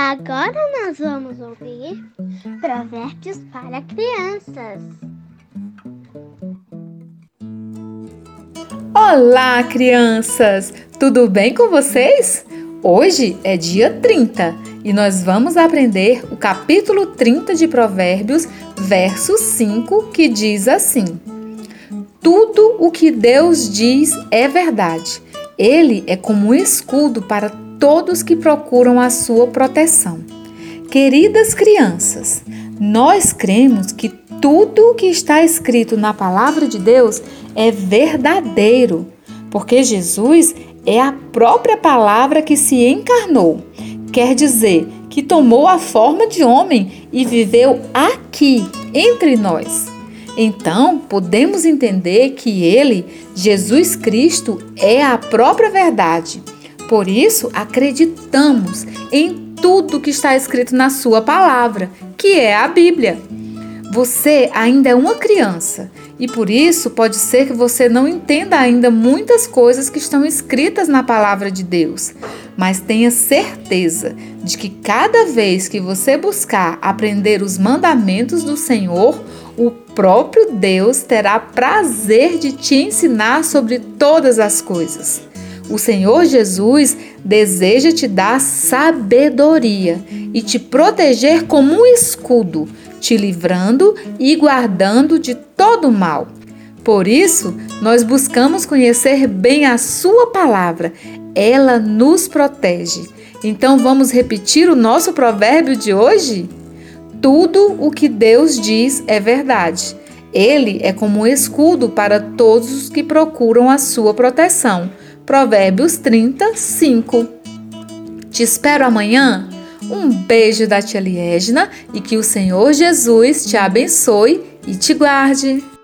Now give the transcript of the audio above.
Agora nós vamos ouvir provérbios para crianças. Olá, crianças! Tudo bem com vocês? Hoje é dia 30 e nós vamos aprender o capítulo 30 de Provérbios, verso 5, que diz assim: Tudo o que Deus diz é verdade. Ele é como um escudo para todos que procuram a sua proteção. Queridas crianças, nós cremos que tudo o que está escrito na palavra de Deus é verdadeiro, porque Jesus é a própria palavra que se encarnou. Quer dizer, que tomou a forma de homem e viveu aqui, entre nós. Então, podemos entender que Ele, Jesus Cristo, é a própria verdade. Por isso, acreditamos em tudo que está escrito na sua palavra, que é a Bíblia. Você ainda é uma criança e por isso pode ser que você não entenda ainda muitas coisas que estão escritas na palavra de Deus. Mas tenha certeza de que cada vez que você buscar aprender os mandamentos do Senhor, o próprio Deus terá prazer de te ensinar sobre todas as coisas. O Senhor Jesus deseja te dar sabedoria e te proteger como um escudo, te livrando e guardando de todo mal. Por isso, nós buscamos conhecer bem a sua palavra. Ela nos protege. Então, vamos repetir o nosso provérbio de hoje? Tudo o que Deus diz é verdade. Ele é como um escudo para todos os que procuram a sua proteção. Provérbios 30, 5. Te espero amanhã. Um beijo da tia Liegna e que o Senhor Jesus te abençoe e te guarde.